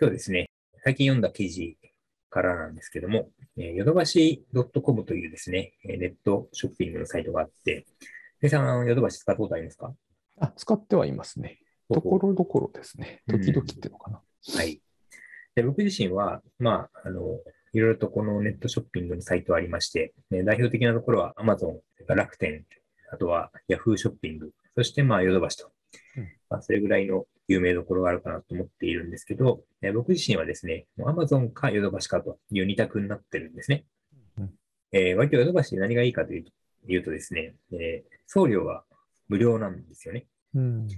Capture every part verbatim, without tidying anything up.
今日ですね、最近読んだ記事からなんですけども、ヨドバシ .com というですね、ネットショッピングのサイトがあって、皆さん、ヨドバシ使ったことありますか？あ、使ってはいますね。ところどころですね。時々ってのかな。うん、はい。で、僕自身は、まあ、あの、いろいろとこのネットショッピングのサイトありまして、ね、代表的なところは Amazon、楽天、あとは Yahoo ショッピング、そしてまあヨドバシと、うんまあ、それぐらいの有名どころがあるかなと思っているんですけど、え僕自身はですね、Amazon かヨドバシかというに択になってるんですね。うんえー、割とヨドバシで何がいいかというと、言うとですね、えー、送料は無料なんですよね。うん、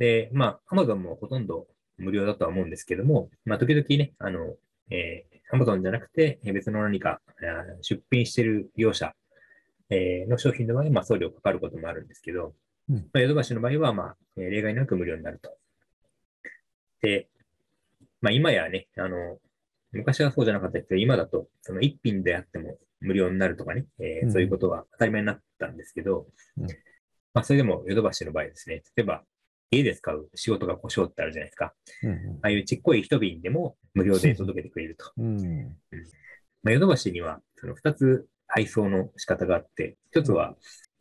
で、まあ Amazon もほとんど無料だとは思うんですけども、まあ時々ね、あの、えー、Amazon じゃなくて別の何か出品している業者の商品の場合は、まあ、送料かかることもあるんですけど、うんまあ、ヨドバシの場合は、まあ、例外なく無料になると。で、まあ、今やね、あの、昔はそうじゃなかったけど、今だと、その一品であっても無料になるとかね、えーうん、そういうことは当たり前になったんですけど、うんまあ、それでもヨドバシの場合ですね、例えば、家で使う仕事が胡椒ってあるじゃないですか。うんうん、ああいうちっこい一瓶でも無料で届けてくれると。うんうんまあ、ヨドバシにはそのふたつ配送の仕方があって、ひとつは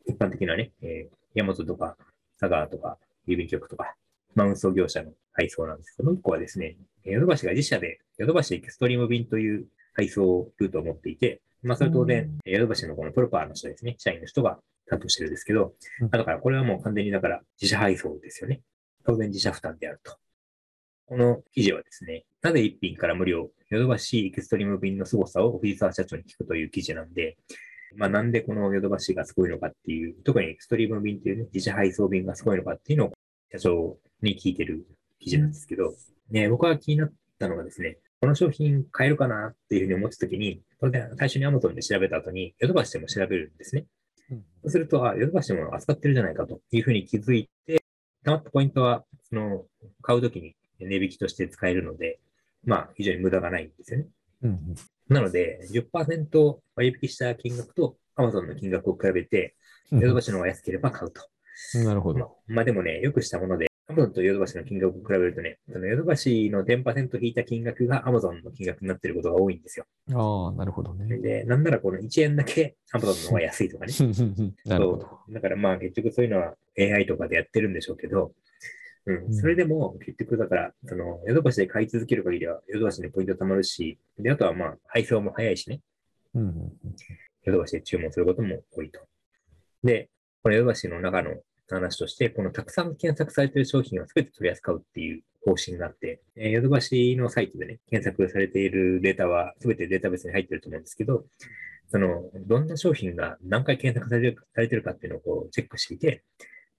一般的なね、えー、ヤマトとか佐川とか郵便局とか、まあ、運送業者の配送なんですけど、もういっこはですね、ヨドバシが自社でヨドバシエクストリーム便という配送ルートを持っていて、まあそれ当然、うん、ヨドバシのこのプロパーの人ですね、社員の人が担当してるんですけど、うん、だからこれはもう完全にだから自社配送ですよね。当然自社負担であると。この記事はですね、なぜ一品から無料、ヨドバシエクストリーム便の凄さを藤沢社長に聞くという記事なんで、まあなんでこのヨドバシがすごいのかっていう、特にエクストリーム便っていうね、自社配送便がすごいのかっていうのを社長に聞いてる記事なんですけど、ね、僕は気になったのがですね、この商品買えるかなっていうふうに思ったときに、それで最初に Amazon で調べた後に、ヨドバシでも調べるんですね。うん、そうすると、あ、ヨドバシでも扱ってるじゃないかというふうに気づいて、たまったポイントは、その、買うときに値引きとして使えるので、まあ、非常に無駄がないんですよね。うんうん、なので、じゅっパーセント 割引した金額と Amazon の金額を比べて、ヨドバシの方が安ければ買うと。うん、なるほど。まあでもね、よくしたもので、Amazon とヨドバシの金額を比べるとね、そのヨドバシの じゅっパーセント 引いた金額が Amazon の金額になっていることが多いんですよ。ああ、なるほどね。で、なんならこのいちえんだけ Amazon の方が安いとかね。なるほど。だからまあ結局そういうのは エーアイ とかでやってるんでしょうけど、うん、それでも結局だから、そのヨドバシで買い続ける限りはヨドバシにポイント貯まるし、で、あとはまあ配送も早いしね。うんうんうん、ヨドバシで注文することも多いと。で、このヨドバシの中の話として、このたくさん検索されている商品をすべて取り扱うっていう方針があって、ヨドバシのサイトでね、検索されているデータはすべてデータベースに入っていると思うんですけど、その、どんな商品が何回検索されてる、されてるかっていうのをこうチェックしていて、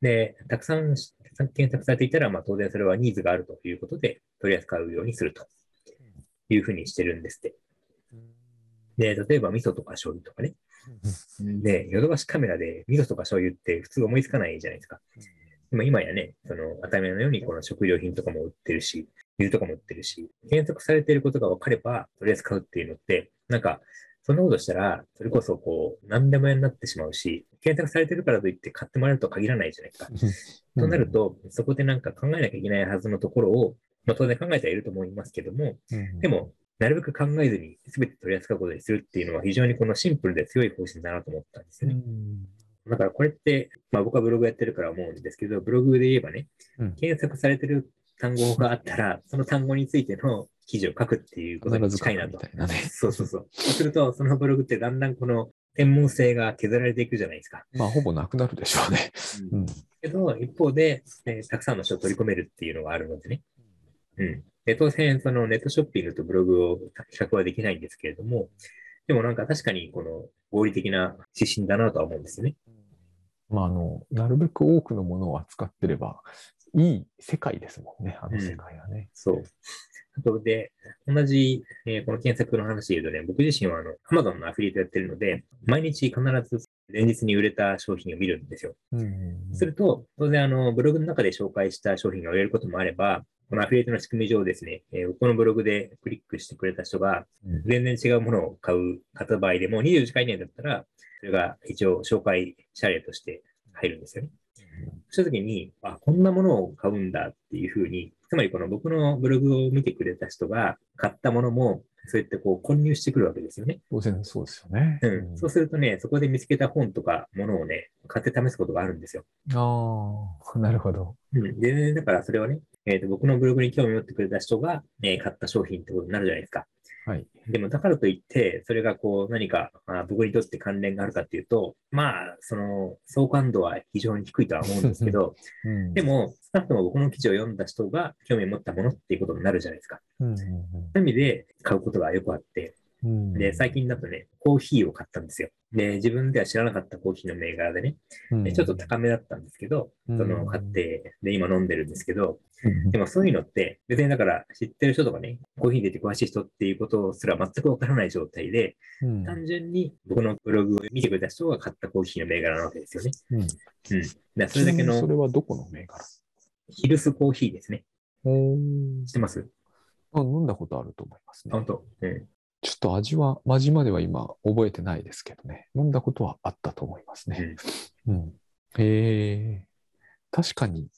で、たくさん検索されていたら、まあ当然それはニーズがあるということで取り扱うようにするというふうにしてるんですって。で、例えば味噌とか醤油とかね。で、ヨドバシカメラで味噌とか醤油って普通思いつかないじゃないですか。でも今やね、その当たり前のようにこの食料品とかも売ってるし、水とかも売ってるし、検索されていることが分かればとりあえず買うっていうのって、なんかそんなことしたらそれこそこう何でもやになってしまうし、検索されてるからといって買ってもらえるとは限らないじゃないですか。となるとそこでなんか考えなきゃいけないはずのところを、まあ、当然考えてはいると思いますけども、でも。なるべく考えずに全て取り扱うことにするっていうのは非常にこのシンプルで強い方針だなと思ったんですよね。だからこれって、まあ僕はブログやってるから思うんですけど、ブログで言えばね、うん、検索されてる単語があったら、その単語についての記事を書くっていうことに近いなと。なね、そうそうそう。そうすると、そのブログってだんだんこの専門性が削られていくじゃないですか。まあほぼなくなるでしょうね。うん、けど、一方で、ね、たくさんの人を取り込めるっていうのがあるのでね。うん。で当然、そのネットショッピングとブログを比較はできないんですけれども、でもなんか確かにこの合理的な指針だなとは思うんですよね。まあ、あの、なるべく多くのものを扱ってればいい世界ですもんね、あの世界はね。うん、そう。あとで、同じ、えー、この検索の話で言うとね、僕自身はあの Amazon のアフィリエイトやってるので、毎日必ず連日に売れた商品を見るんですよ。うんうんうん、すると、当然あのブログの中で紹介した商品が売れることもあれば、このアフィリエイトの仕組み上ですね、えー、このブログでクリックしてくれた人が、全然違うものを買う、買った場合でも、にじゅうよじかん以内だったら、それが一応紹介謝礼として入るんですよね。そうしたときに、あ、こんなものを買うんだっていうふうに、つまりこの僕のブログを見てくれた人が買ったものも、そうやってこう混入してくるわけですよね。当然そうですよね。うん。そうするとね、そこで見つけた本とかものをね、買って試すことがあるんですよ。ああ、なるほど。うん。で、だからそれはね、えっと、僕のブログに興味を持ってくれた人が、ね、買った商品ってことになるじゃないですか。はい。でも、だからといって、それがこう、何か、僕にとって関連があるかっていうと、まあ、その、相関度は非常に低いとは思うんですけど、うん、でも、少なくとも僕の記事を読んだ人が興味を持ったものっていうことになるじゃないですか。うんうんうん、そういう意味で、買うことがよくあって、うん、で、最近だとね、コーヒーを買ったんですよ。で、自分では知らなかったコーヒーの銘柄でね、うん、でちょっと高めだったんですけど、うん、その買って、で、今飲んでるんですけど、うん、でもそういうのって、別にだから知ってる人とかね、コーヒーに出て詳しい人っていうことすら全くわからない状態で、うん、単純に僕のブログを見てくれた人が買ったコーヒーの銘柄なわけですよね。うん。うん。だそれだけの。それはどこの銘柄？ヒルスコーヒーですね。うん。知ってます？あ、飲んだことあると思いますね。本当。うん。ちょっと味は、味までは今覚えてないですけどね。飲んだことはあったと思いますね。うん。うん、えー、確かに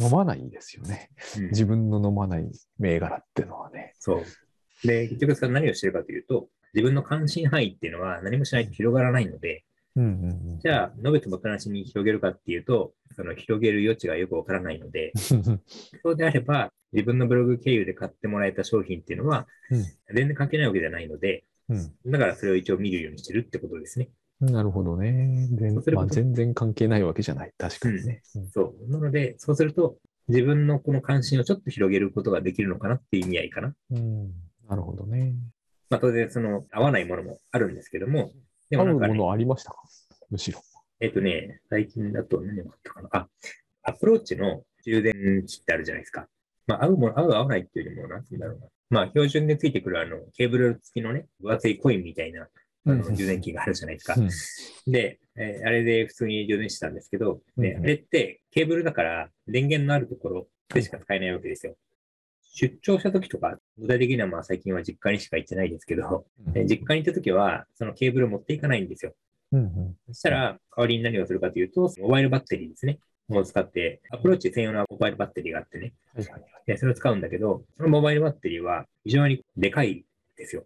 飲まないですよね、うん。自分の飲まない銘柄っていうのはね。そう。で、結局それ何をしてるかというと、自分の関心範囲っていうのは何もしないと広がらないので、うんうんうん、じゃあ、述べてもたなしに広げるかっていうと、その広げる余地がよくわからないので、そうであれば、自分のブログ経由で買ってもらえた商品っていうのは、うん、全然関係ないわけじゃないので、うん、だからそれを一応見るようにしてるってことですね。なるほどね。全、まあ、全然関係ないわけじゃない。確かにね。うんうん、そう。なので、そうすると、自分のこの関心をちょっと広げることができるのかなっていう意味合いかな。うん、なるほどね。まあ、当然、その、合わないものもあるんですけども、でもなんか、ね、合うものありましたか？むしろ。えっとね、最近だと何を買ったかな。あ、アプローチの充電器ってあるじゃないですか。まあ、合うもの、合う合わないっていうよりも、なんて言うんだろうな。まあ、標準でついてくるあの、ケーブル付きのね、分厚いコインみたいな、あの、充電器があるじゃないですか。うん、で、えー、あれで普通に充電してたんですけど、うんうん、あれってケーブルだから、電源のあるところでしか使えないわけですよ。出張した時とか、具体的にはまあ最近は実家にしか行ってないですけど、うんうん、実家に行った時は、そのケーブルを持っていかないんですよ。うんうん、そしたら、代わりに何をするかというと、モバイルバッテリーですね。を使って、アプローチ専用のモバイルバッテリーがあってね。はいはいはい、で、それを使うんだけど、そのモバイルバッテリーは非常にでかいですよ。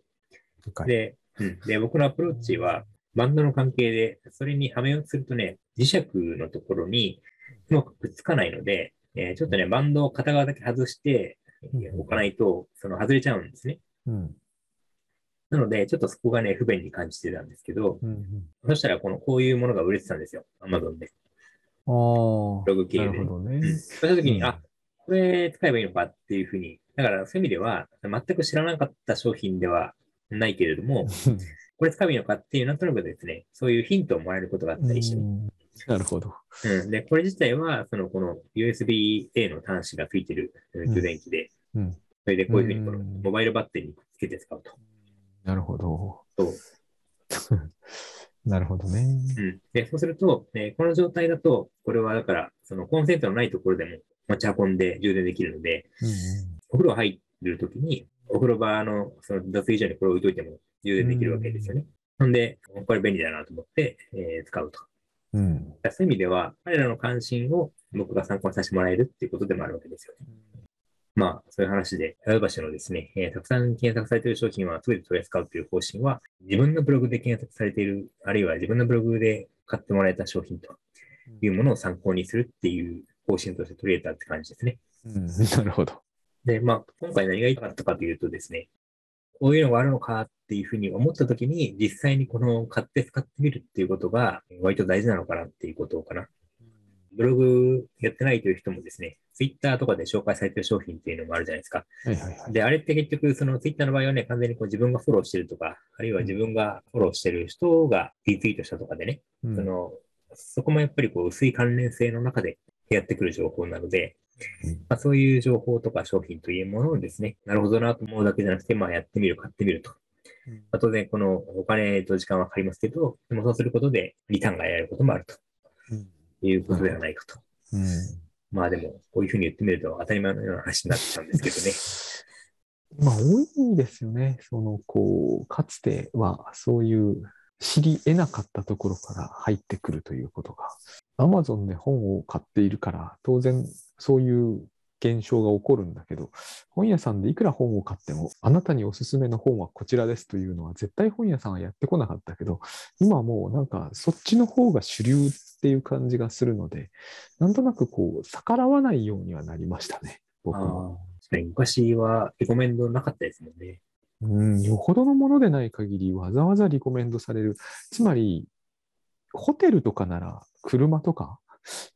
でかい。で、うん、で、僕のアプローチはバンドの関係で、それにはめをするとね、磁石のところにうまくくっつかないので、えー、ちょっとね、バンドを片側だけ外して置かないと、その外れちゃうんですね。うん。なので、ちょっとそこがね、不便に感じてたんですけど、うんうん、そしたら、この、こういうものが売れてたんですよ。Amazon で。ああ。ブログ系で。なるほどね。そうしたときに、うん、あ、これ使えばいいのかっていうふうに。だから、そういう意味では、全く知らなかった商品ではないけれども、これ使えばいいのかっていう、なんとなくですね、そういうヒントをもらえることがあったりして。なるほど。うん。で、これ自体は、その、この ユーエスビーエー の端子がついてる充電器で、うんうん、それでこういうふうに、この、モバイルバッテリーにくっつけて使うと。なるほど。そう。なるほどね。うん。で、そうすると、えー、この状態だと、これはだから、そのコンセントのないところでも持ち運んで充電できるので、うんうん、お風呂入るときに、お風呂場のその脱衣所にこれを置いといても充電できるわけですよね。ほ、うん、んで、これ便利だなと思って、えー、使うと。うん。そういう意味では、彼らの関心を僕が参考にさせてもらえるっていうことでもあるわけですよね。うん、まあ、そういう話で、ヨドバシのですね、えー、たくさん検索されている商品はすべて取り扱うという方針は、自分のブログで検索されている、あるいは自分のブログで買ってもらえた商品というものを参考にするっていう方針として取り入れたって感じですね。うん、なるほど。で、まあ、今回何がいいかったかというとですね、こういうのがあるのかっていうふうに思ったときに、実際にこの買って使ってみるっていうことが、割と大事なのかなっていうことかな。ブログやってないという人もですね、ツイッターとかで紹介されてる商品っていうのもあるじゃないですか。はいはいはい、で、あれって結局、そのツイッターの場合はね、完全にこう自分がフォローしてるとか、あるいは自分がフォローしてる人がリツイートしたとかでね、うん、その、そこもやっぱりこう薄い関連性の中でやってくる情報なので、うんまあ、そういう情報とか商品というものをですね、なるほどなと思うだけじゃなくて、まあやってみる、買ってみると。うんまあ、当然、このお金と時間はかかりますけど、でもそうすることでリターンが得られることもあると。うんいうことではないかと。うんうん、まあでも、こういうふうに言ってみると当たり前のような話になったんですけどね。まあ多いんですよね。その、こう、かつてはそういう知り得なかったところから入ってくるということが、Amazon で本を買っているから、当然そういう現象が起こるんだけど、本屋さんでいくら本を買ってもあなたにおすすめの本はこちらですというのは絶対本屋さんはやってこなかったけど、今はもうなんかそっちの方が主流っていう感じがするので、なんとなくこう逆らわないようにはなりましたね、僕は。昔はリコメンドなかったですもんね。うん、よほどのものでない限りわざわざリコメンドされる。つまりホテルとかなら車とか、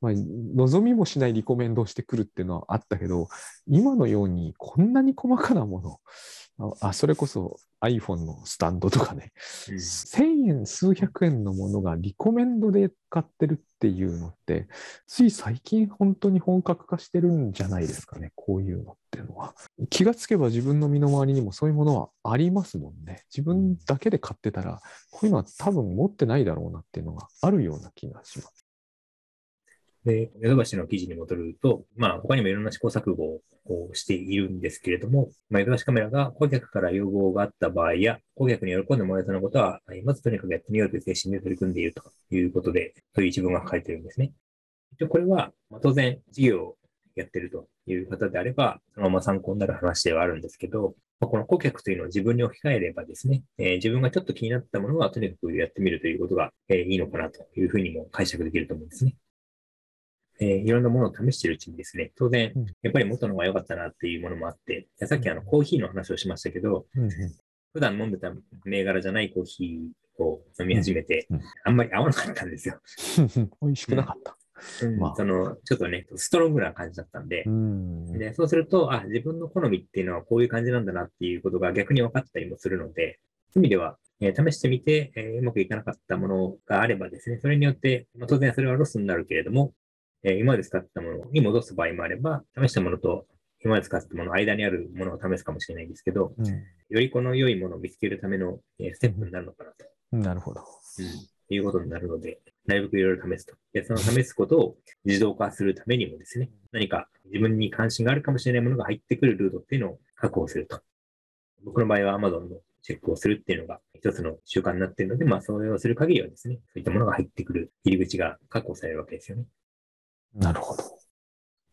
まあ、望みもしないリコメンドをしてくるっていうのはあったけど、今のようにこんなに細かなもの、あ、それこそ iPhone のスタンドとかね、うん、せんえん数百円のものがリコメンドで買ってるっていうのってつい最近本当に本格化してるんじゃないですかね。こういうのっていうのは気がつけば自分の身の回りにもそういうものはありますもんね。自分だけで買ってたらこういうのは多分持ってないだろうなっていうのがあるような気がします。で、ヨドバシの記事に戻ると、まあ他にもいろんな試行錯誤をしているんですけれども、まあヨドバシカメラが顧客から要望があった場合や、顧客に喜んでもらえそうなことは、まずとにかくやってみようという精神で取り組んでいるということで、という一文が書かれているんですね。で、これは、まあ、当然事業をやっているという方であれば、そのまま参考になる話ではあるんですけど、まあ、この顧客というのを自分に置き換えればですね、えー、自分がちょっと気になったものはとにかくやってみるということが、えー、いいのかなというふうにも解釈できると思うんですね。えー、いろんなものを試しているうちにですね、当然、やっぱり元の方が良かったなっていうものもあって、うん、さっきあのコーヒーの話をしましたけど、うん、普段飲んでた銘柄じゃないコーヒーを飲み始めて、うん、あんまり合わなかったんですよ。美味しくなかった。うんまあ、そのちょっとね、ストロングな感じだったんで、うん、で、そうすると、あ、自分の好みっていうのはこういう感じなんだなっていうことが逆に分かったりもするので、そういう意味では、えー、試してみて、えー、うまくいかなかったものがあればですね、それによって、まあ、当然それはロスになるけれども、今まで使ったものに戻す場合もあれば、試したものと今まで使ったものの間にあるものを試すかもしれないですけど、うん、よりこの良いものを見つけるためのステップになるのかなと。うん、なるほど、うん。いうことになるので、なるべくいろいろ試すと。で、その試すことを自動化するためにもですね、何か自分に関心があるかもしれないものが入ってくるルートっていうのを確保すると。僕の場合は Amazon のチェックをするっていうのが一つの習慣になっているので、まあ、それをする限りはですね、そういったものが入ってくる入り口が確保されるわけですよね。なるほど。